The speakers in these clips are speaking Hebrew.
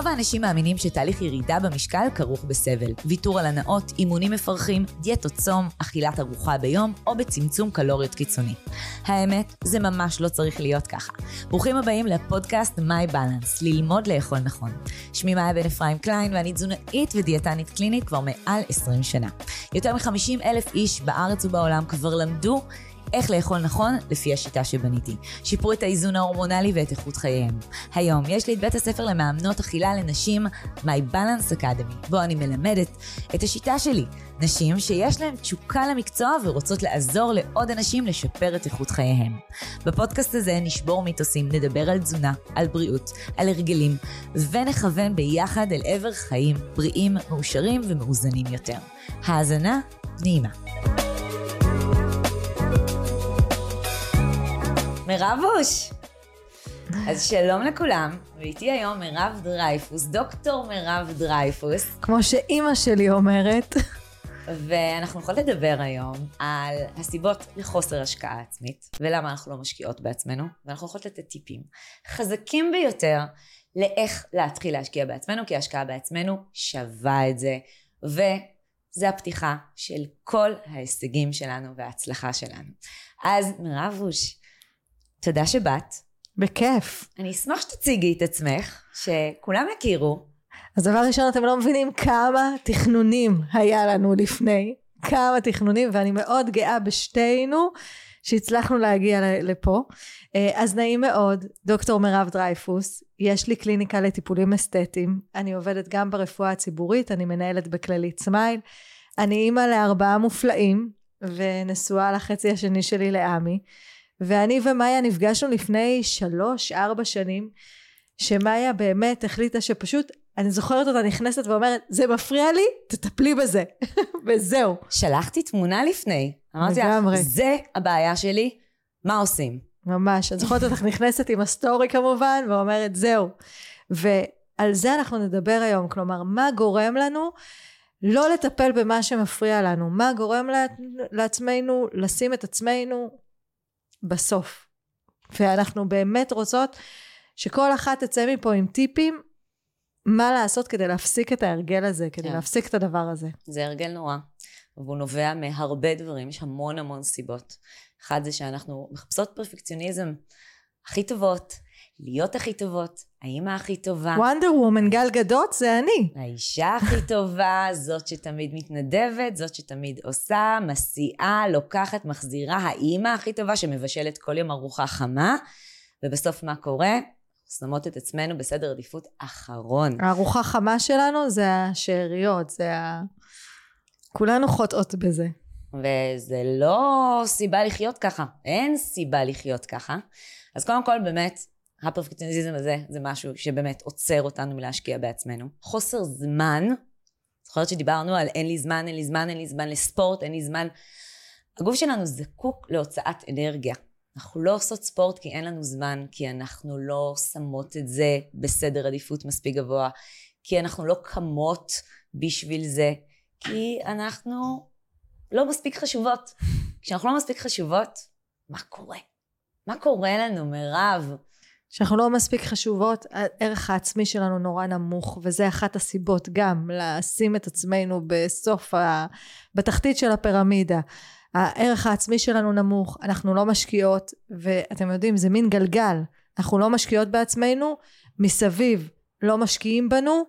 רוב האנשים מאמינים שתהליך ירידה במשקל כרוך בסבל, ויתור על הנאות, אימונים מפרכים, דיאטות צום, אכילת ארוחה ביום או בצמצום קלוריות קיצוני. האמת, זה ממש לא צריך להיות ככה. ברוכים הבאים לפודקאסט My Balance, ללמוד לאכול נכון. שמי מאיה בן אפריים קליין ואני תזונאית ודיאטנית קלינית כבר מעל 20 שנה. יותר מ-50,000 איש בארץ ובעולם כבר למדו איך לאכול נכון לפי השיטה שבניתי. שיפרו את האיזון ההורמונלי ואת איכות חייהם. היום יש לי את בית הספר למאמנות אכילה לנשים, My Balance Academy, בו אני מלמדת את השיטה שלי. נשים שיש להן תשוקה למקצוע ורוצות לעזור לעוד אנשים לשפר את איכות חייהם. בפודקאסט הזה נשבור מיתוסים, נדבר על תזונה, על בריאות, על הרגלים, ונכוון ביחד אל עבר חיים בריאים, מאושרים ומאוזנים יותר. האזנה נעימה. מירבוש. אז שלום לכולם, ואיתי היום מירב דרייפוס, דוקטור מירב דרייפוס. כמו שאימא שלי אומרת. ואנחנו יכולות לדבר היום על הסיבות לחוסר השקעה עצמית, ולמה אנחנו לא משקיעות בעצמנו, ואנחנו יכולות לתת טיפים חזקים ביותר לאיך להתחיל להשקיע בעצמנו, כי ההשקעה בעצמנו שווה את זה, וזה הפתיחה של כל ההישגים שלנו וההצלחה שלנו. אז מירבוש, תודה שבאת. בכיף. אני אשמח שתציגי את עצמך, שכולם יכירו. אז דבר ראשון, אתם לא מבינים כמה תכנונים היה לנו לפני, כמה תכנונים, ואני מאוד גאה בשתינו שהצלחנו להגיע לפה. אז נעים מאוד, דוקטור מירב דרייפוס, יש לי קליניקה לטיפולים אסתטיים, אני עובדת גם ברפואה הציבורית, אני מנהלת בכללית סמייל, אני אימא ל4 מופלאים, ונשואה לחצי השני שלי לעמי, ואני ומאיה נפגשנו לפני 3-4 שנים, שמאיה באמת החליטה שפשוט, אני זוכרת אותה נכנסת ואומרת, זה מפריע לי, תטפלי בזה, וזהו. שלחתי תמונה לפני, אמרתי לך, זה הבעיה שלי, מה עושים? ממש, אני זוכרת אותך נכנסת עם הסטורי כמובן, ואומרת זהו, ועל זה אנחנו נדבר היום, כלומר, מה גורם לנו לא לטפל במה שמפריע לנו, מה גורם לעצמנו, לשים את עצמנו, בסוף. ואנחנו באמת רוצות שכל אחת תצא מפה עם טיפים מה לעשות כדי להפסיק את ההרגל הזה, כדי להפסיק את הדבר הזה. זה הרגל נורא, והוא נובע מהרבה דברים, יש המון המון סיבות. אחד זה שאנחנו מחפשות פרפקציוניזם, הכי טובות, להיות הכי טובות, האמא הכי טובה. וונדר וומן גל גדות זה אני. האישה הכי טובה, זאת שתמיד מתנדבת, זאת שתמיד עושה, מסיעה, לוקחת, מחזירה, האמא הכי טובה שמבשלת כל יום ארוחה חמה, ובסוף מה קורה? שמות את עצמנו בסדר עדיפות אחרון. הארוחה חמה שלנו זה השאריות, זה כולנו חוטאות בזה. וזה לא סיבה לחיות ככה, אין סיבה לחיות ככה. אז קודם כל באמת, הפרפקציוניזם הזה זה משהו שבאמת עוצר אותנו מלהשקיע בעצמנו. חוסר זמן, זוכרת שדיברנו על אין לי זמן, אין לי זמן, אין לי זמן לספורט, אין לי זמן. הגוף שלנו זקוק להוצאת אנרגיה. אנחנו לא עושות ספורט כי אין לנו זמן, כי אנחנו לא שמות את זה בסדר עדיפות מספיק גבוה, כי אנחנו לא קמות בשביל זה, כי אנחנו לא מספיק חשובות. כשאנחנו לא מספיק חשובות, מה קורה? מה קורה לנו, מירב? שאנחנו לא מספיק חשובות, הערך העצמי שלנו נורא נמוך, וזה אחת הסיבות גם, לשים את עצמנו בסוף, בתחתית של הפירמידה. הערך העצמי שלנו נמוך, אנחנו לא משקיעות, ואתם יודעים, זה מין גלגל, אנחנו לא משקיעות בעצמנו, מסביב לא משקיעים בנו,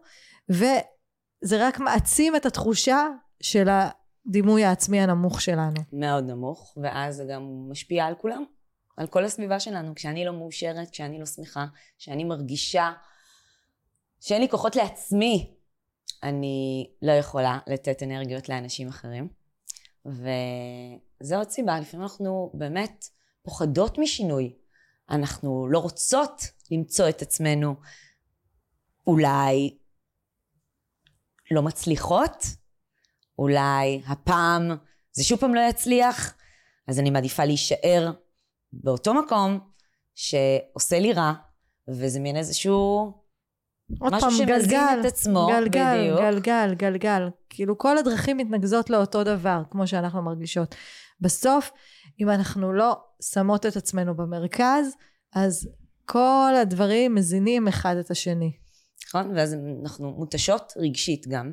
וזה רק מעצים את התחושה של הדימוי העצמי הנמוך שלנו. מאוד נמוך, ואז זה גם משפיע על כולם. על כל הסביבה שלנו, כשאני לא מאושרת, כשאני לא שמחה, כשאני מרגישה שאין לי כוחות לעצמי, אני לא יכולה לתת אנרגיות לאנשים אחרים. וזו עוד סיבה, לפעמים אנחנו באמת פוחדות משינוי. אנחנו לא רוצות למצוא את עצמנו, אולי לא מצליחות, אולי הפעם זה שוב פעם לא יצליח, אז אני מעדיפה להישאר באותו מקום שעושה לי רע, וזה מין איזשהו משהו שמזין את עצמו. גלגל, גלגל, גלגל. כאילו כל הדרכים מתנגזות לאותו דבר, כמו שאנחנו מרגישות. בסוף, אם אנחנו לא שמות את עצמנו במרכז, אז כל הדברים מזינים אחד את השני. נכון? ואז אנחנו מותשות רגשית גם,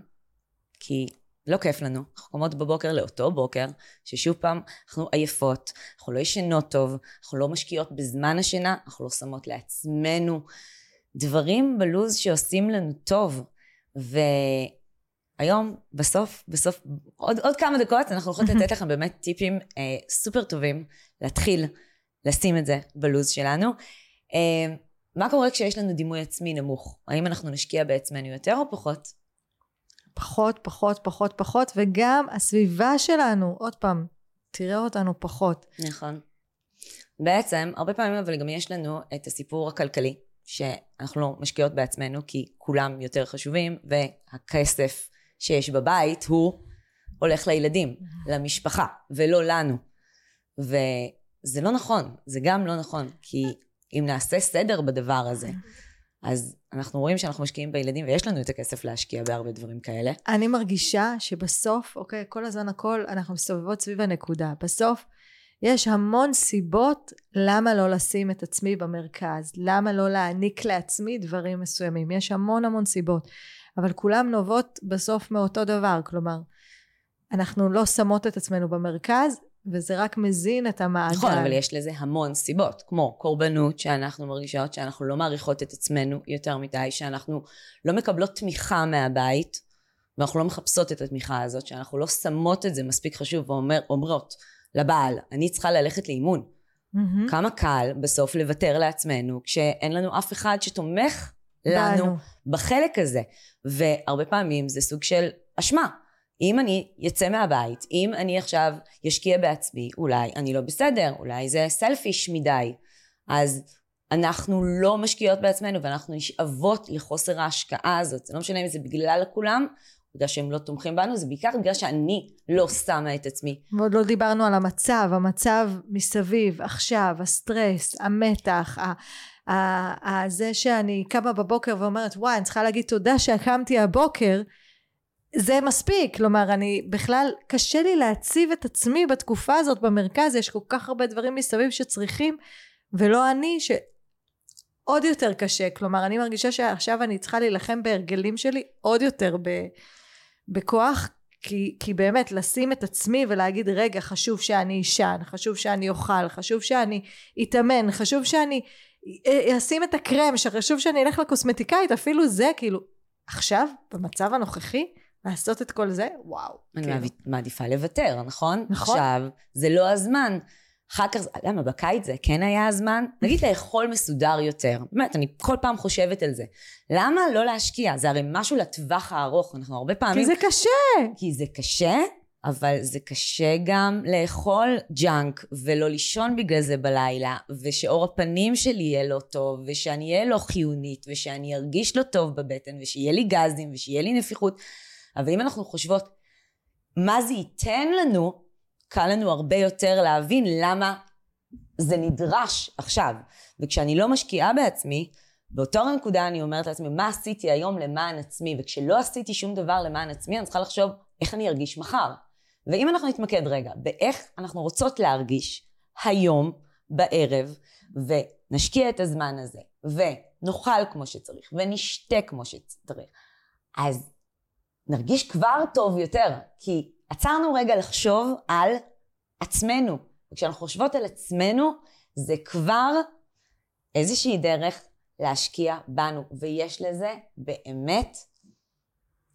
כי לא כיף לנו, אנחנו קומות בבוקר לאותו בוקר, ששוב פעם אנחנו עייפות, אנחנו לא ישנות טוב, אנחנו לא משקיעות בזמן השינה, אנחנו לא שמות לעצמנו, דברים בלוז שעושים לנו טוב, והיום בסוף, עוד כמה דקות אנחנו יכולות לתת לכם באמת טיפים סופר טובים, להתחיל לשים את זה בלוז שלנו. מה קורה כשיש לנו דימוי עצמי נמוך? האם אנחנו נשקיע בעצמנו יותר או פחות? פחות, וגם הסביבה שלנו, עוד פעם, תראה אותנו פחות. נכון. בעצם, הרבה פעמים אבל גם יש לנו את הסיפור הכלכלי, שאנחנו לא משקיעות בעצמנו, כי כולם יותר חשובים, והכסף שיש בבית הוא הולך לילדים, למשפחה, ולא לנו. וזה לא נכון, זה גם לא נכון, כי אם נעשה סדר בדבר הזה, אז אנחנו רואים שאנחנו משקיעים בילדים, ויש לנו את הכסף להשקיע בהרבה דברים כאלה. אני מרגישה שבסוף, אוקיי, כל הזמן הכל, אנחנו מסובבות סביב הנקודה. בסוף, יש המון סיבות למה לא לשים את עצמי במרכז, למה לא להעניק לעצמי דברים מסוימים. יש המון סיבות, אבל כולם נובעות בסוף מאותו דבר. כלומר, אנחנו לא שמות את עצמנו במרכז, וזה רק מזין את המעגל. נכון, אבל יש לזה המון סיבות, כמו קורבנות שאנחנו מרגישות, שאנחנו לא מעריכות את עצמנו יותר מדי, שאנחנו לא מקבלות תמיכה מהבית, ואנחנו לא מחפשות את התמיכה הזאת, שאנחנו לא שמות את זה מספיק חשוב, ואומרות לבעל, אני צריכה ללכת לאימון. כמה קל בסוף לוותר לעצמנו, כשאין לנו אף אחד שתומך לנו בחלק הזה. והרבה פעמים זה סוג של אשמה. אם אני יצא מהבית, אם אני עכשיו ישקיע בעצמי, אולי אני לא בסדר, אולי זה סלפיש מדי. אז אנחנו לא משקיעות בעצמנו, ואנחנו נשאבות לחוסר ההשקעה הזאת. זה לא משנה אם זה בגלל כולם, בגלל שהם לא תומכים בנו, זה בעיקר בגלל שאני לא שמה את עצמי. ועוד לא דיברנו על המצב מסביב, עכשיו, הסטרס, המתח, זה שאני קמה בבוקר ואומרת, וואי, אני צריכה להגיד תודה שהקמתי הבוקר, זה מספיק, כלומר, אני בכלל, קשה לי להציב את עצמי בתקופה הזאת במרכז, יש כל כך הרבה דברים מסביב שצריכים, ולא אני, שעוד יותר קשה, כלומר, אני מרגישה שעכשיו אני צריכה להילחם בהרגלים שלי, עוד יותר בכוח, כי באמת, לשים את עצמי ולהגיד, רגע, חשוב שאני אשן, חשוב שאני אוכל, חשוב שאני אתאמן, חשוב שאני אשים את הקרם, חשוב שאני אלך לקוסמטיקאית, אפילו זה, כאילו, עכשיו, במצב הנוכחי, לעשות את כל זה, וואו. אני מעדיפה לוותר, נכון? עכשיו, זה לא הזמן. אחר כך, למה בקיץ זה כן היה הזמן? נגיד לאכול מסודר יותר. באמת, אני כל פעם חושבת על זה. למה לא להשקיע? זה הרי משהו לטווח הארוך, אנחנו הרבה פעמים... כי זה קשה. כי זה קשה, אבל זה קשה גם לאכול ג'אנק, ולא לישון בגלל זה בלילה, ושאור הפנים שלי יהיה לא טוב, ושאני אהיה לא חיונית, ושאני ארגיש לא טוב בבטן, ושיהיה לי גזים, ושיהיה לי נפיחות. אבל אם אנחנו חושבות, מה זה ייתן לנו, קל לנו הרבה יותר להבין למה זה נדרש עכשיו. וכשאני לא משקיעה בעצמי, באותה נקודה אני אומרת לעצמי, מה עשיתי היום למען עצמי? וכשלא עשיתי שום דבר למען עצמי, אני צריכה לחשוב איך אני ארגיש מחר. ואם אנחנו נתמקד רגע, באיך אנחנו רוצות להרגיש היום, בערב, ונשקיע את הזמן הזה, ונאכל כמו שצריך, ונשתה כמו שצריך, אז נרגיש כבר טוב יותר, כי עצרנו רגע לחשוב על עצמנו. וכשאנחנו חושבות על עצמנו, זה כבר איזושהי דרך להשקיע בנו, ויש לזה באמת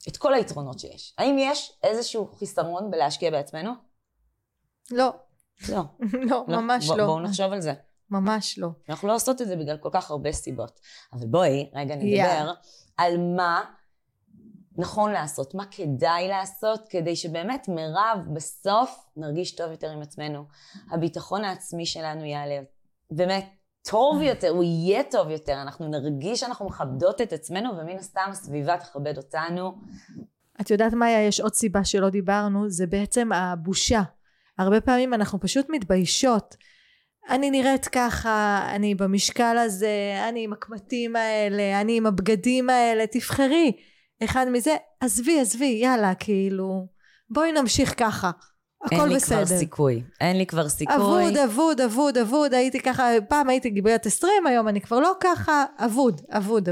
את כל היתרונות שיש. האם יש איזשהו חיסרון בלהשקיע בעצמנו? לא. לא, ממש לא. בואו נחשוב על זה. ממש לא. אנחנו לא עושות את זה בגלל כל כך הרבה סיבות. אבל בואי, רגע נדבר על מה נכון לעשות, מה כדאי לעשות, כדי שבאמת מירב בסוף נרגיש טוב יותר עם עצמנו. הביטחון העצמי שלנו יעלה באמת טוב יותר, הוא יהיה טוב יותר, אנחנו נרגיש שאנחנו מכבדות את עצמנו, ומן הסתם הסביבה תכבד אותנו. את יודעת מאיה, יש עוד סיבה שלא דיברנו, זה בעצם הבושה. הרבה פעמים אנחנו פשוט מתביישות, אני נראית ככה, אני במשקל הזה, אני עם הקמטים האלה, אני עם הבגדים האלה, תבחרי. אחד מזה, עזבי, יאללה, כאילו, בואי נמשיך ככה. אין לי בסדר. כבר סיכוי, אבוד, הייתי ככה, פעם הייתי גיבויית 20, היום אני כבר לא ככה, אבוד,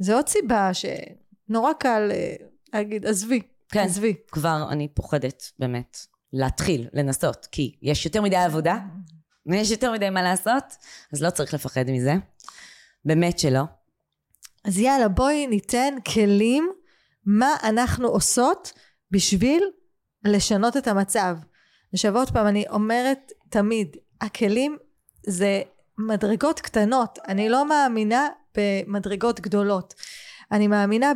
זה עוד סיבה שנורא קל להגיד, עזבי, כן, עזבי. כבר אני פוחדת באמת להתחיל, לנסות, כי יש יותר מדי עבודה, ויש יותר מדי מה לעשות, אז לא צריך לפחד מזה. באמת שלא. אז יאללה, בואי ניתן כלים מה אנחנו עושות בשביל לשנות את המצב. לשבות פעם אני אומרת תמיד, הכלים זה מדרגות קטנות, אני לא מאמינה במדרגות גדולות. אני מאמינה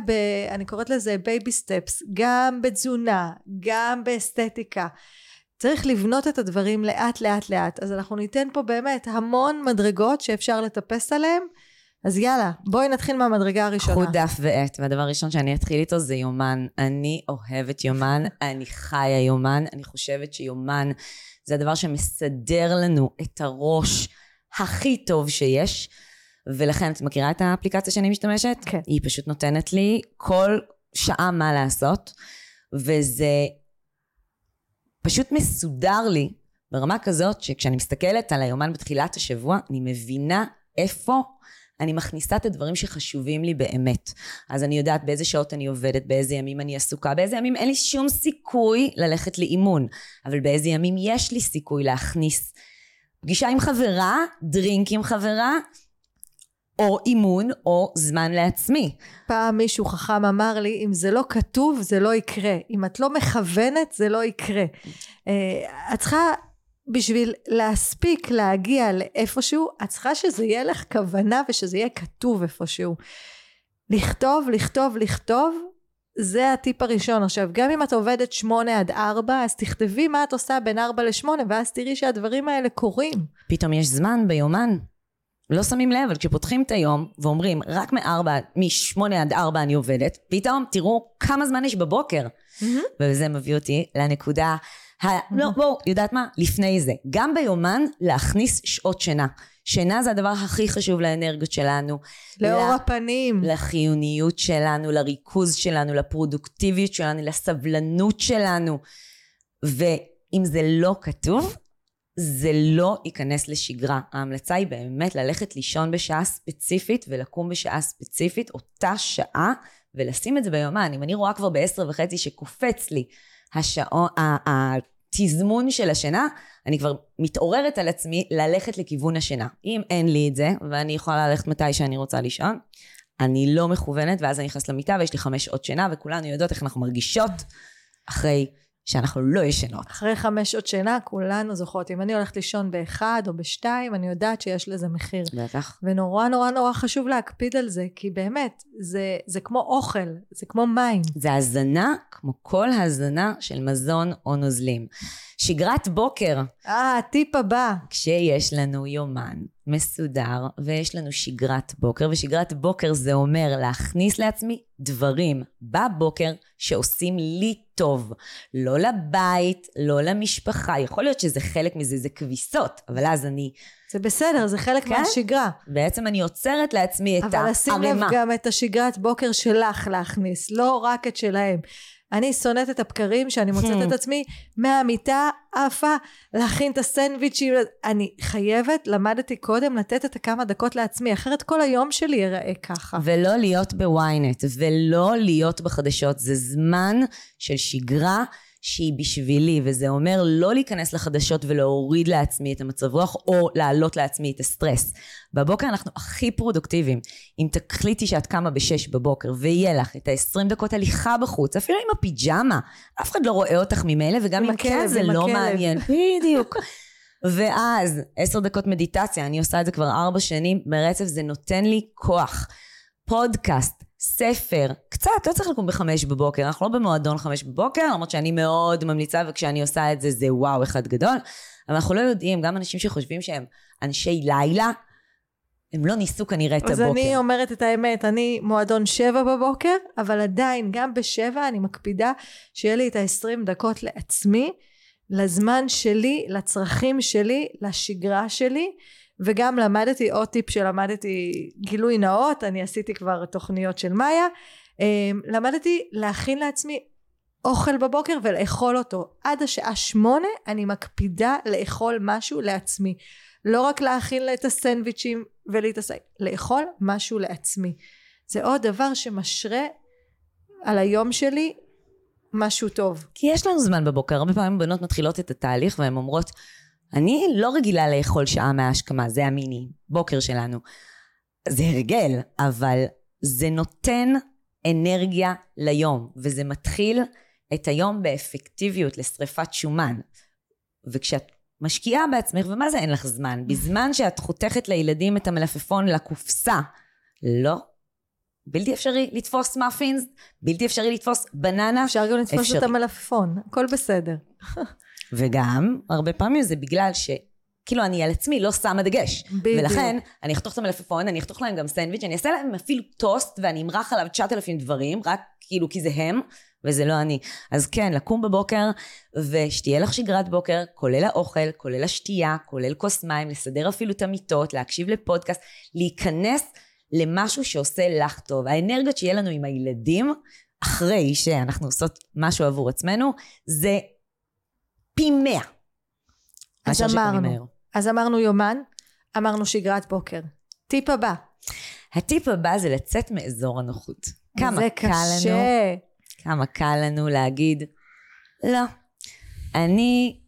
אני קוראת לזה בייבי סטפס, גם בתזונה, גם באסתטיקה. צריך לבנות את הדברים לאט לאט לאט, אז אנחנו ניתן פה באמת המון מדרגות שאפשר לטפס עליהן, אז יאללה, בואי נתחיל מהמדרגה הראשונה. קחו דף ועט, והדבר הראשון שאני אתחיל איתו זה יומן. אני אוהבת יומן, אני חיה יומן, אני חושבת שיומן זה הדבר שמסדר לנו את הראש הכי טוב שיש, ולכן את מכירה את האפליקציה שאני משתמשת? כן. היא פשוט נותנת לי כל שעה מה לעשות, וזה פשוט מסודר לי ברמה כזאת, שכשאני מסתכלת על היומן בתחילת השבוע, אני מבינה איפה אני מכניסה את הדברים שחשובים לי באמת. אז אני יודעת באיזה שעות אני עובדת, באיזה ימים אני עסוקה, באיזה ימים אין לי שום סיכוי ללכת לאימון, אבל באיזה ימים יש לי סיכוי להכניס פגישה עם חברה, דרינק עם חברה, או אימון, או זמן לעצמי. פעם מישהו חכם אמר לי, אם זה לא כתוב, זה לא יקרה. אם את לא מכוונת, זה לא יקרה. את צריכה, בשביל להספיק להגיע לאיפשהו, את צריכה שזה יהיה לך כוונה, ושזה יהיה כתוב איפשהו. לכתוב, לכתוב, לכתוב, זה הטיפ הראשון. עכשיו, גם אם את עובדת 8-4, אז תכתבי מה את עושה בין 4-8, ואז תראי שהדברים האלה קורים. פתאום יש זמן ביומן. לא שמים לב, אבל כשפותחים את היום ואומרים, רק מ-8-4 אני עובדת, פתאום תראו כמה זמן יש בבוקר. וזה מביא אותי לנקודה, לא, בואו, יודעת מה? לפני זה. גם ביומן להכניס שעות שינה. שינה זה הדבר הכי חשוב לאנרגיות שלנו. לאור הפנים. לחיוניות שלנו, לריכוז שלנו, לפרודוקטיביות שלנו, לסבלנות שלנו. ואם זה לא כתוב, זה לא ייכנס לשגרה. ההמלצה היא באמת ללכת לישון בשעה ספציפית ולקום בשעה ספציפית, אותה שעה, ולשים את זה ביומן. אם אני רואה כבר ב-10:30 שקופץ לי התזמון של השינה, אני כבר מתעוררת על עצמי ללכת לכיוון השינה. אם אין לי את זה, ואני יכולה ללכת מתי שאני רוצה לישון, אני לא מכוונת, ואז אני נכנס למיטה ויש לי 5 שעות שינה, וכולנו יודעות איך אנחנו מרגישות אחרי שאנחנו לא ישנות. אחרי 5 שעות שינה, כולנו זוכות. אם אני הולכת לישון ב-1 או ב-2, אני יודעת שיש לזה מחיר. בטח. ונורא נורא נורא חשוב להקפיד על זה, כי באמת, זה כמו אוכל, זה כמו מים. זה הזנה, כמו כל הזנה של מזון או נוזלים. שגרת בוקר. הטיפ הבא. כשיש לנו יומן מסודר, ויש לנו שגרת בוקר, ושגרת בוקר זה אומר להכניס לעצמי דברים בבוקר שעושים לי טוב. לא לבית, לא למשפחה. יכול להיות שזה חלק מזה, זה כביסות, אבל אז אני... זה בסדר, זה חלק מהשגרה. בעצם אני עוצרת לעצמי את הערימה. אבל לשים לב גם את השגרת בוקר שלך להכניס, לא רק את שלהם. אני שונאת את הבקרים שאני מוצאת את עצמי מהמיטה עפה להכין את הסנדוויץ'ים. אני חייבת, למדתי קודם לתת את הכמה דקות לעצמי, אחרת כל היום שלי ייראה ככה. ולא להיות בוויינט, ולא להיות בחדשות, זה זמן של שגרה שהיא בשבילי, וזה אומר לא להיכנס לחדשות ולהוריד לעצמי את המצב רוח, או להעלות לעצמי את הסטרס. בבוקר אנחנו הכי פרודוקטיביים. אם תחליטי שאת קמה ב-6 בבוקר, ויהיה לך את ה-20 דקות הליכה בחוץ, אפילו עם הפיג'מה, אף אחד לא רואה אותך ממילא, וגם אם כן זה לא מעניין. בדיוק. ואז 10 דקות מדיטציה, אני עושה את זה כבר 4 שנים ברצף, זה נותן לי כוח. פודקאסט, ספר, קצת, לא צריך לקום ב-5 בבוקר, אנחנו לא במועדון 5 בבוקר, למרות שאני מאוד ממליצה, וכשאני עושה את זה, זה וואו אחד גדול, אבל אנחנו לא יודעים, גם אנשים שחושבים שהם אנשי לילה, הם לא ניסו כנראה את הבוקר. אז אני אומרת את האמת, אני מועדון 7 בבוקר, אבל עדיין, גם ב-7 אני מקפידה, שיהיה לי את ה-20 דקות לעצמי, לזמן שלי, לצרכים שלי, לשגרה שלי, וגם למדתי, עוד טיפ שלמדתי, גילוי נאות, אני עשיתי כבר תוכניות של מאיה, למדתי להכין לעצמי אוכל בבוקר ולאכול אותו. עד השעה 8 אני מקפידה לאכול משהו לעצמי. לא רק להכין את הסנדוויצ'ים ולהתעסק, לאכול משהו לעצמי. זה עוד דבר שמשרה על היום שלי משהו טוב. כי יש לנו זמן בבוקר, הרבה פעמים בנות מתחילות את התהליך והן אומרות, אני לא רגילה לאכול שעה מההשכמה, זה המיני, בוקר שלנו. זה הרגל, אבל זה נותן אנרגיה ליום, וזה מתחיל את היום באפקטיביות לשריפת שומן. וכשאת משקיעה בעצמך, ומה זה אין לך זמן? בזמן שאת חותכת לילדים את המלפפון לקופסה, לא. בלתי אפשרי לתפוס מאפינס, בלתי אפשרי לתפוס בננה. אפשר גם לתפוס את המלפפון, הכל בסדר. וגם, הרבה פעמים זה בגלל שכאילו אני על עצמי לא שמה דגש. ולכן, אני אחתוך את המלפפון, אני אחתוך להם גם סנדוויץ', אני אעשה להם אפילו טוסט, ואני אמרח עליו 9,000 דברים, רק כאילו כי זה הם, וזה לא אני. אז כן, לקום בבוקר, ושתהיה לך שגרת בוקר, כולל האוכל, כולל השתייה, כולל כוס מים, לסדר אפילו את המיטות, להקשיב לפודקאסט, להיכנס למשהו שעושה לך טוב. האנרגיות שיהיה לנו עם הילדים, אחרי שאנחנו עושות משהו עבור עצמנו, זה פי 100. אז אמרנו יומן, אמרנו שגרת בוקר. טיפ הבא. הטיפ הבא זה לצאת מאזור הנוחות. זה קשה. כמה קל לנו להגיד, לא, אני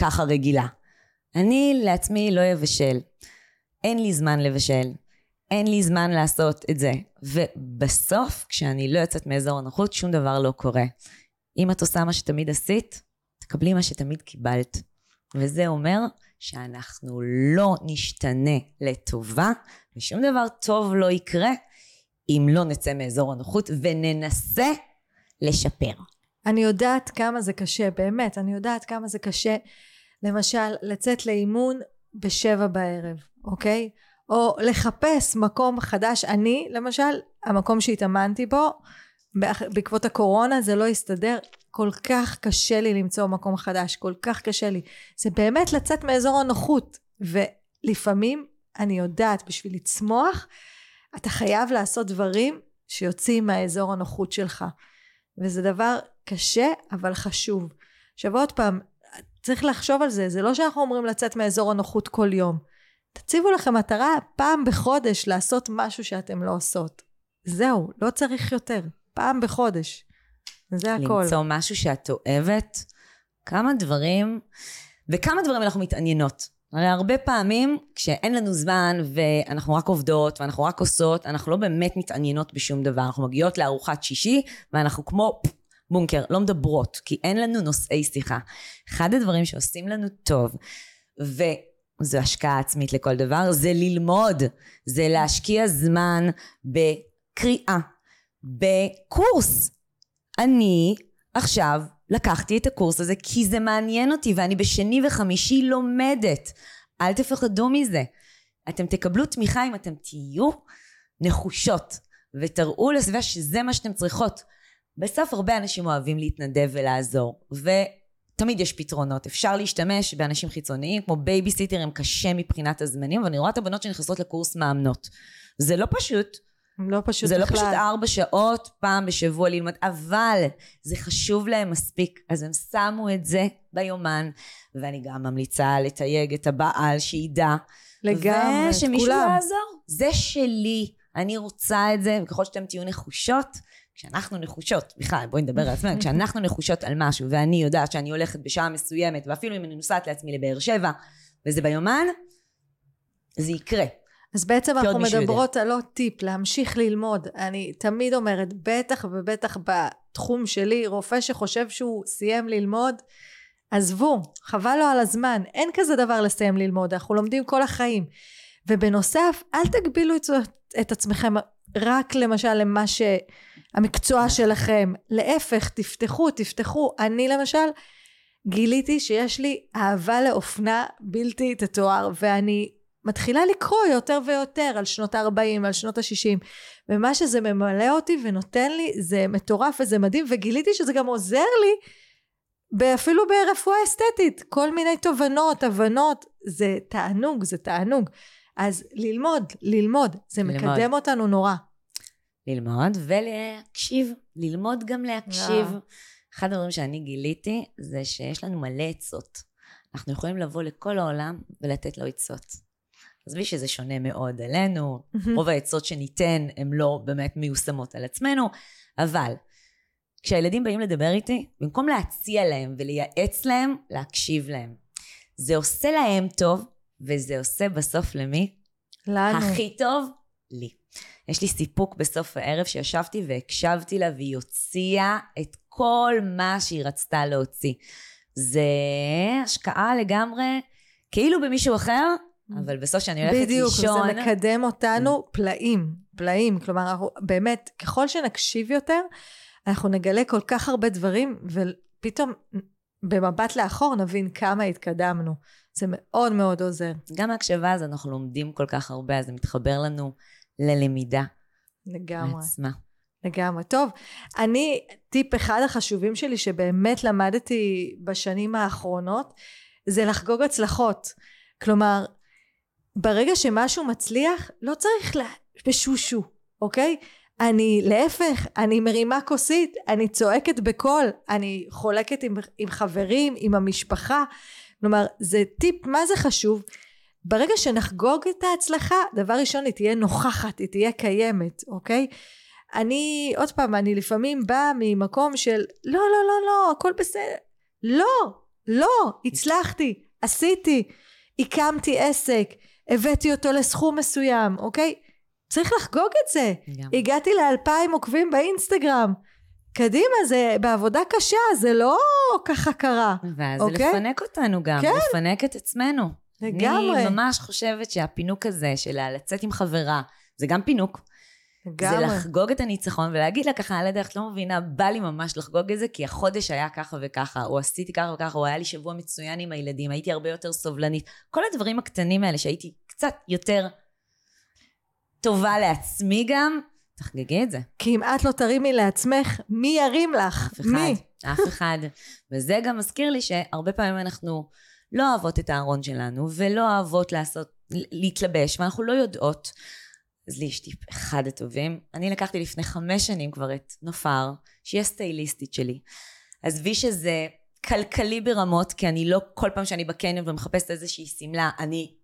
ככה רגילה. אני לעצמי לא אבשל. אין לי זמן לבשל. אין לי זמן לעשות את זה. ובסוף, כשאני לא יוצאת מאזור הנוחות, שום דבר לא קורה. אם את עושה מה שתמיד עשית, תקבלי מה שתמיד קיבלת. וזה אומר שאנחנו לא נשתנה לטובה, ושום דבר טוב לא יקרה, אם לא נצא מאזור הנוחות וננסה לשפר. אני יודעת כמה זה קשה, באמת, אני יודעת כמה זה קשה, למשל, לצאת לאימון בשבע בערב, אוקיי? או לחפש מקום חדש, אני, למשל, המקום שהתאמנתי בו, בעקבות הקורונה זה לא הסתדר, כל כך קשה לי למצוא מקום חדש, כל כך קשה לי, זה באמת לצאת מאזור הנוחות, ולפעמים אני יודעת בשביל לצמוח, אתה חייב לעשות דברים שיוצאים מהאזור הנוחות שלך, וזה דבר קשה אבל חשוב. עכשיו עוד פעם, צריך לחשוב על זה, זה לא שאנחנו אומרים לצאת מאזור הנוחות כל יום, תציבו לכם מטרה פעם בחודש לעשות משהו שאתם לא עושות, זהו, לא צריך יותר, פעם בחודש, זה הכל. למצוא משהו שאת אוהבת, וכמה דברים אנחנו מתעניינות, הרי הרבה פעמים כשאין לנו זמן ואנחנו רק עובדות ואנחנו רק עושות, אנחנו לא באמת מתעניינות בשום דבר, אנחנו מגיעות לארוחת שישי ואנחנו כמו בונקר, לא מדברות, כי אין לנו נושאי שיחה. אחד הדברים שעושים לנו טוב, וזו השקעה עצמית לכל דבר, זה ללמוד, זה להשקיע זמן בקריאה, בקורס. אני עכשיו לקחתי את הקורס הזה כי זה מעניין אותי ואני בשני וחמישי לומדת. אל תפחדו מזה. אתם תקבלו תמיכה אם אתם תהיו נחושות ותראו לסביבה שזה מה שאתם צריכות. בסוף הרבה אנשים אוהבים להתנדב ולעזור ותמיד יש פתרונות. אפשר להשתמש באנשים חיצוניים כמו בייביסיטר, הם קשה מבחינת הזמנים, ואני רואה את הבנות שנכנסות לקורס מאמנות. זה לא פשוט. זה לא פשוט 4 שעות פעם בשבוע ללמוד, אבל זה חשוב להם מספיק, אז הם שמו את זה ביומן, ואני גם ממליצה לתייג את הבעל שידע לגמרי, ושמישהו יעזור, זה שלי, אני רוצה את זה, וככל שאתם תהיו נחושות, כשאנחנו נחושות, בכלל בואי נדבר על עצמם, כשאנחנו נחושות על משהו, ואני יודעת שאני הולכת בשעה מסוימת, ואפילו אם אני נוסעת לעצמי לבאר שבע, וזה ביומן, זה יקרה. אז בעצם אנחנו מדברות על עוד טיפ, להמשיך ללמוד. אני תמיד אומרת, בטח ובטח בתחום שלי, רופא שחושב שהוא סיים ללמוד, עזבו, חבל לו על הזמן, אין כזה דבר לסיים ללמוד, אנחנו לומדים כל החיים. ובנוסף, אל תגבילו את עצמכם רק למשל למה שהמקצוע שלכם, להפך, תפתחו, אני למשל, גיליתי שיש לי אהבה לאופנה בלתי תתואר, ואני מתחילה לקרוא יותר ויותר על שנות ה-40, על שנות ה-60, ומה שזה ממלא אותי ונותן לי, זה מטורף וזה מדהים, וגיליתי שזה גם עוזר לי, אפילו ברפואה אסתטית, כל מיני תובנות, הבנות, זה תענוג, אז ללמוד, זה מקדם אותנו נורא. ללמוד ולהקשיב, ללמוד גם להקשיב. אחד הדברים שאני גיליתי, זה שיש לנו מלא עצות, אנחנו יכולים לבוא לכל העולם ולתת לו עצות. אז בי שזה שונה מאוד עלינו, רוב העצות שניתן הן לא באמת מיושמות על עצמנו, אבל כשהילדים באים לדבר איתי, במקום להציע להם ולייעץ להם, להקשיב להם. זה עושה להם טוב, וזה עושה בסוף למי? לנו. הכי טוב? לי. יש לי סיפוק בסוף הערב שישבתי והקשבתי לה, והיא הוציאה את כל מה שהיא רצתה להוציא. זה השקעה לגמרי, כאילו במישהו אחר, אבל בסוף שאני הולכת לישון. בדיוק, זה מקדם אותנו פלאים, פלאים. כלומר, באמת, ככל שנקשיב יותר, אנחנו נגלה כל כך הרבה דברים, ופתאום במבט לאחור נבין כמה התקדמנו. זה מאוד מאוד עוזר. גם ההקשבה, אז אנחנו לומדים כל כך הרבה, אז זה מתחבר לנו ללמידה. לגמרי. עצמה. לגמרי. טוב, אני, טיפ אחד החשובים שלי, שבאמת למדתי בשנים האחרונות, זה לחגוג הצלחות. כלומר, ברגע שמשהו מצליח, לא צריך בשושו, אוקיי? אני להפך, אני מרימה כוסית, אני צועקת בקול, אני חולקת עם חברים, עם המשפחה. כלומר, זה טיפ, מה זה חשוב? ברגע שנחגוג את ההצלחה, דבר ראשון, היא תהיה נוכחת, היא תהיה קיימת, אוקיי? אני, עוד פעם, אני לפעמים באה ממקום של, לא, לא, לא, לא, הכל בסדר. לא, לא, הצלחתי, עשיתי, הקמתי עסק, הבאתי אותו לסכום מסוים, אוקיי? צריך לחגוג את זה. הגעתי ל2,000 עוקבים באינסטגרם. קדימה, זה בעבודה קשה, זה לא ככה קרה. ואז זה לפנק אותנו גם, לפנק את עצמנו. אני ממש חושבת שהפינוק הזה של לצאת עם חברה, זה גם פינוק. זה לחגוג את הניצחון ולהגיד לה ככה על הדרך, לא מבינה, בא לי ממש לחגוג את זה, כי החודש היה ככה וככה, או עשיתי ככה וככה, או היה לי שבוע מצוין עם הילדים, הייתי הרבה יותר סובלנית. כל הדברים הקטנים האלה שהייתי קצת יותר טובה לעצמי גם, תחגגי את זה. כי אם את לא תרימי לעצמך, מי ירים לך? אף אחד, אף אחד. וזה גם מזכיר לי שהרבה פעמים אנחנו לא אוהבות את הארון שלנו, ולא אוהבות להתלבש, ואנחנו לא יודעות. אז לי יש טיפ אחד הטובים. אני לקחתי לפני 5 שנים כבר את נופר, שהיא הסטייליסטית שלי. אז בי שזה כלכלי ברמות, כי אני לא כל פעם שאני בקניון ומחפשת איזושהי סמלה, אני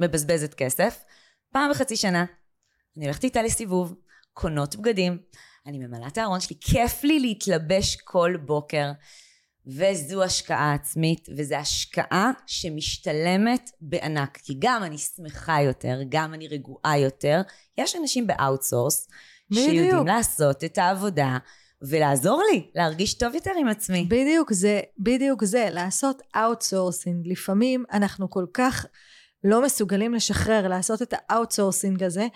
מבזבזת כסף. פעם בחצי שנה, אני הולכת איתה לסיבוב, קונות בגדים, אני ממלאה את הארון שלי, כיף לי להתלבש כל בוקר, וזו השקעה עצמית, וזו השקעה שמשתלמת בענק, כי גם אני שמחה יותר, גם אני רגועה יותר, יש אנשים באוטסורס, שיודעים לעשות את העבודה, ולעזור לי, להרגיש טוב יותר עם עצמי. בדיוק זה, לעשות אוטסורסינג, לפעמים אנחנו כל כך לא מסוגלים לשחרר, לעשות את האוטסורסינג הזה,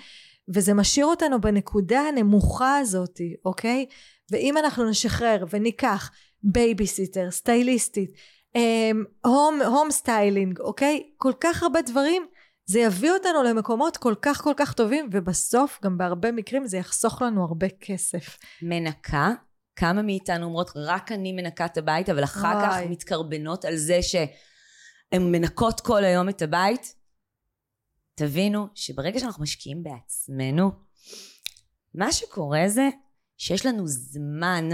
וזה משאיר אותנו בנקודה הנמוכה הזאת, אוקיי? ואם אנחנו נשחרר וניקח בייביסיטר, סטייליסטית, הום סטיילינג, אוקיי? כל כך הרבה דברים, זה יביא אותנו למקומות כל כך כל כך טובים, ובסוף גם בהרבה מקרים זה יחסוך לנו הרבה כסף. מנקה, כמה מאיתנו אומרות, רק אני מנקה את הבית, אבל אחר כך מתקרבנות על זה שהן מנקות כל היום את הבית, תבינו שברגע שאנחנו משקיעים בעצמנו, מה שקורה זה שיש לנו זמן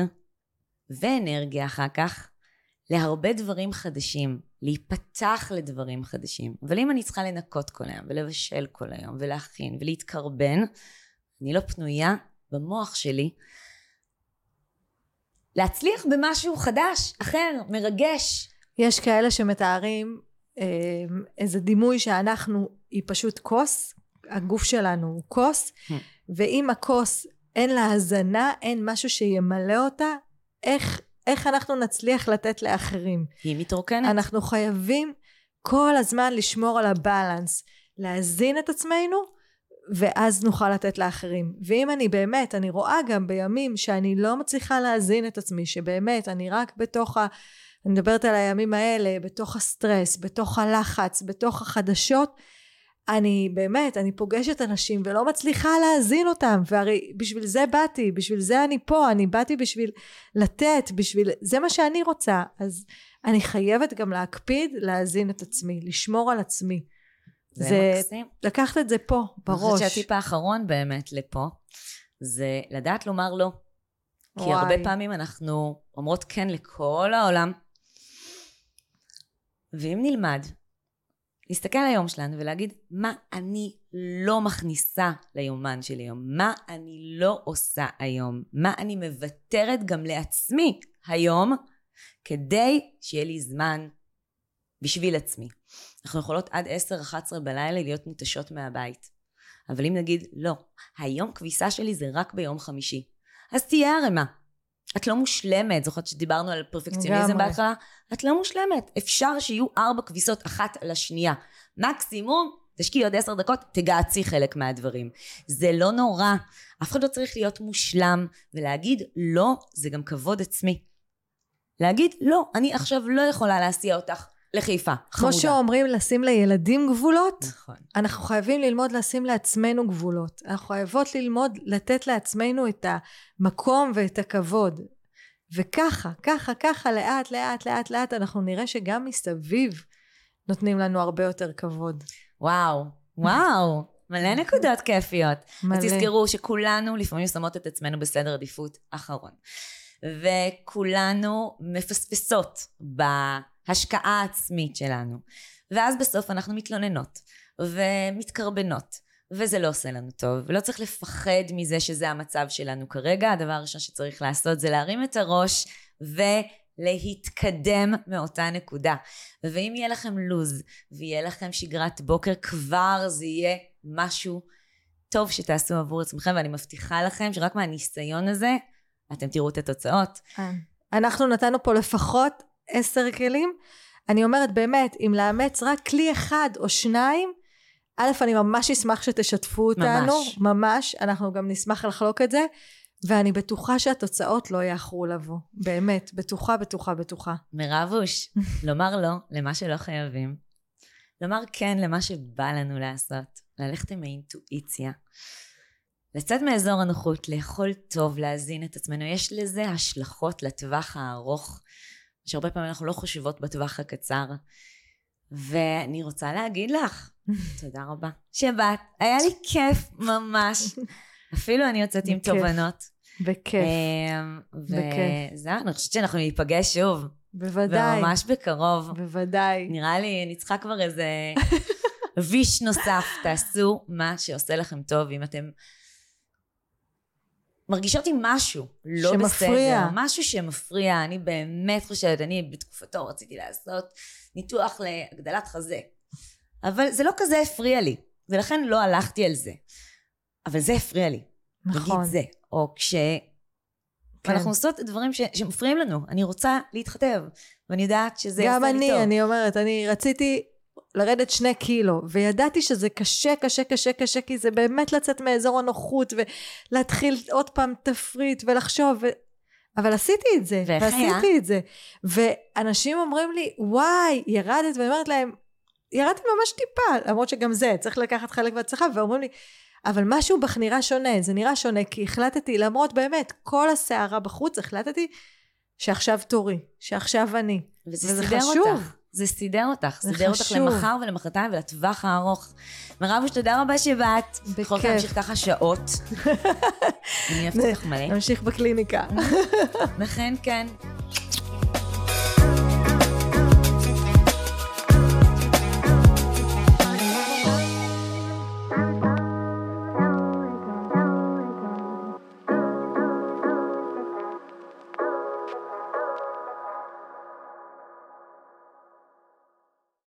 ואנרגיה אחר כך להרבה דברים חדשים, להיפתח לדברים חדשים. אבל אם אני צריכה לנקות כל היום ולבשל כל היום ולהכין ולהתקרבן, אני לא פנויה במוח שלי להצליח במשהו חדש, אחר, מרגש. יש כאלה שמתארים איזה דימוי שאנחנו היא פשוט כוס, הגוף שלנו הוא כוס, ואם הכוס אין לה הזנה, אין משהו שימלא אותה, איך אנחנו נצליח לתת לאחרים? היא מתרוקנת. אנחנו חייבים כל הזמן לשמור על הבלנס, להזין את עצמנו, ואז נוכל לתת לאחרים. ואם אני באמת, אני רואה גם בימים שאני לא מצליחה להזין את עצמי, שבאמת אני רק בתוך אני מדברת על הימים האלה, בתוך הסטרס, בתוך הלחץ, בתוך החדשות, אני באמת, אני פוגשת אנשים ולא מצליחה להזין אותם, והרי בשביל זה באתי, בשביל זה אני פה, אני באתי בשביל לתת, בשביל זה מה שאני רוצה, אז אני חייבת גם להקפיד, להזין את עצמי, לשמור על עצמי. זה מקסים. לקחת את זה פה, בראש. אני חושבת שהטיפ האחרון באמת לפה, זה לדעת לומר לא. כי הרבה פעמים אנחנו אומרות כן לכל העולם, ואם נלמד להסתכל על היום שלנו ולהגיד, מה אני לא מכניסה ליומן של היום? מה אני לא עושה היום? מה אני מבטרת גם לעצמי היום, כדי שיהיה לי זמן בשביל עצמי? אנחנו יכולות עד 10-11 בלילה להיות נוטשות מהבית. אבל אם נגיד, לא, היום כביסה שלי זה רק ביום חמישי. אז תהיה הרמה. את לא מושלמת, זוכרת שדיברנו על פרפקציוניזם בהתחלה, את לא מושלמת, אפשר שיהיו 4 כביסות אחת לשנייה, מקסימום תשקיעי עוד 10 דקות, תגעצי חלק מהדברים, זה לא נורא, אף אחד לא צריך להיות מושלם, ולהגיד לא, זה גם כבוד עצמי, להגיד לא, אני עכשיו לא יכולה להסיע אותך לחיפה, חמודה. כמו שאומרים לשים לילדים גבולות, נכון. אנחנו חייבים ללמוד לשים לעצמנו גבולות. אנחנו חייבות ללמוד לתת לעצמנו את המקום ואת הכבוד. וככה, ככה, לאט, אנחנו נראה שגם מסביב נותנים לנו הרבה יותר כבוד. וואו. מלא נקודות כיפיות. מלא. אז תזכרו שכולנו לפעמים שמות את עצמנו בסדר עדיפות אחרון. וכולנו מפספסות בהשקעה עצמית שלנו, ואז בסוף אנחנו מתלוננות ומתקרבנות, וזה לא עושה לנו טוב, ולא צריך לפחד מזה שזה המצב שלנו כרגע. הדבר הראשון שצריך לעשות זה להרים את הראש ולהתקדם מאותה נקודה, ואם יהיה לכם לוז ויהיה לכם שגרת בוקר, כבר זה יהיה משהו טוב שתעשו עבור עצמכם, ואני מבטיחה לכם שרק מהניסיון הזה אתם תראו את התוצאות. אנחנו נתנו פה לפחות 10 כלים. אני אומרת באמת, אם לאמץ רק כלי אחד או שניים, א', אני ממש אשמח שתשתפו אותנו. ממש. אנחנו גם נשמח לחלוק את זה. ואני בטוחה שהתוצאות לא יאחרו לבוא. באמת, בטוחה. מירבוש, לומר לא למה שלא חייבים. לומר כן למה שבא לנו לעשות. ללכת עם האינטואיציה. לצאת מאזור הנוחות, לאכול טוב, להזין את עצמנו, יש לזה השלכות לטווח הארוך, שהרבה פעמים אנחנו לא חושבות בטווח הקצר, ואני רוצה להגיד לך, תודה רבה, שבאת, היה לי כיף ממש, אפילו אני יוצאת עם תובנות. בכיף. וזה, אני חושבת שאנחנו ניפגש שוב. בוודאי. וממש בקרוב. בוודאי. נראה לי, נצחה כבר איזה ויש נוסף, תעשו מה שעושה לכם טוב, אם אתם מרגישות עם משהו לא בסדר, משהו שמפריע. אני באמת חושבת, אני בתקופתו רציתי לעשות ניתוח להגדלת חזה, אבל זה לא כזה הפריע לי, ולכן לא הלכתי על זה, אבל זה הפריע לי, נכון. נגיד זה, או אנחנו עושות דברים שמפריעים לנו, אני רוצה להתחתב, ואני יודעת שזה יפה לי טוב. גם אני אומרת, אני רציתי לרדת 2 קילו, וידעתי שזה קשה, כי זה באמת לצאת מאזור הנוחות, ולהתחיל עוד פעם תפריט, ולחשוב, אבל עשיתי את זה, ואנשים אומרים לי, וואי, ירדת, ואני אומרת להם, ירדתי ממש טיפה, למרות שגם זה, צריך לקחת חלק בהצלחה, ואומרים לי, אבל משהו בך נראה שונה, זה נראה שונה, כי החלטתי, למרות באמת, כל הסערה בחוץ, החלטתי, שעכשיו תורי, שעכשיו אני, וזה חשוב. זה סידר אותך, סידר אותך למחר ולמחרתיים ולטווח הארוך. מירבוש, תודה רבה שבאת. בכיף. יכול להיות להמשיך ככה שעות. אני אהבת אותך מלא. נמשיך בקליניקה. וכן, כן.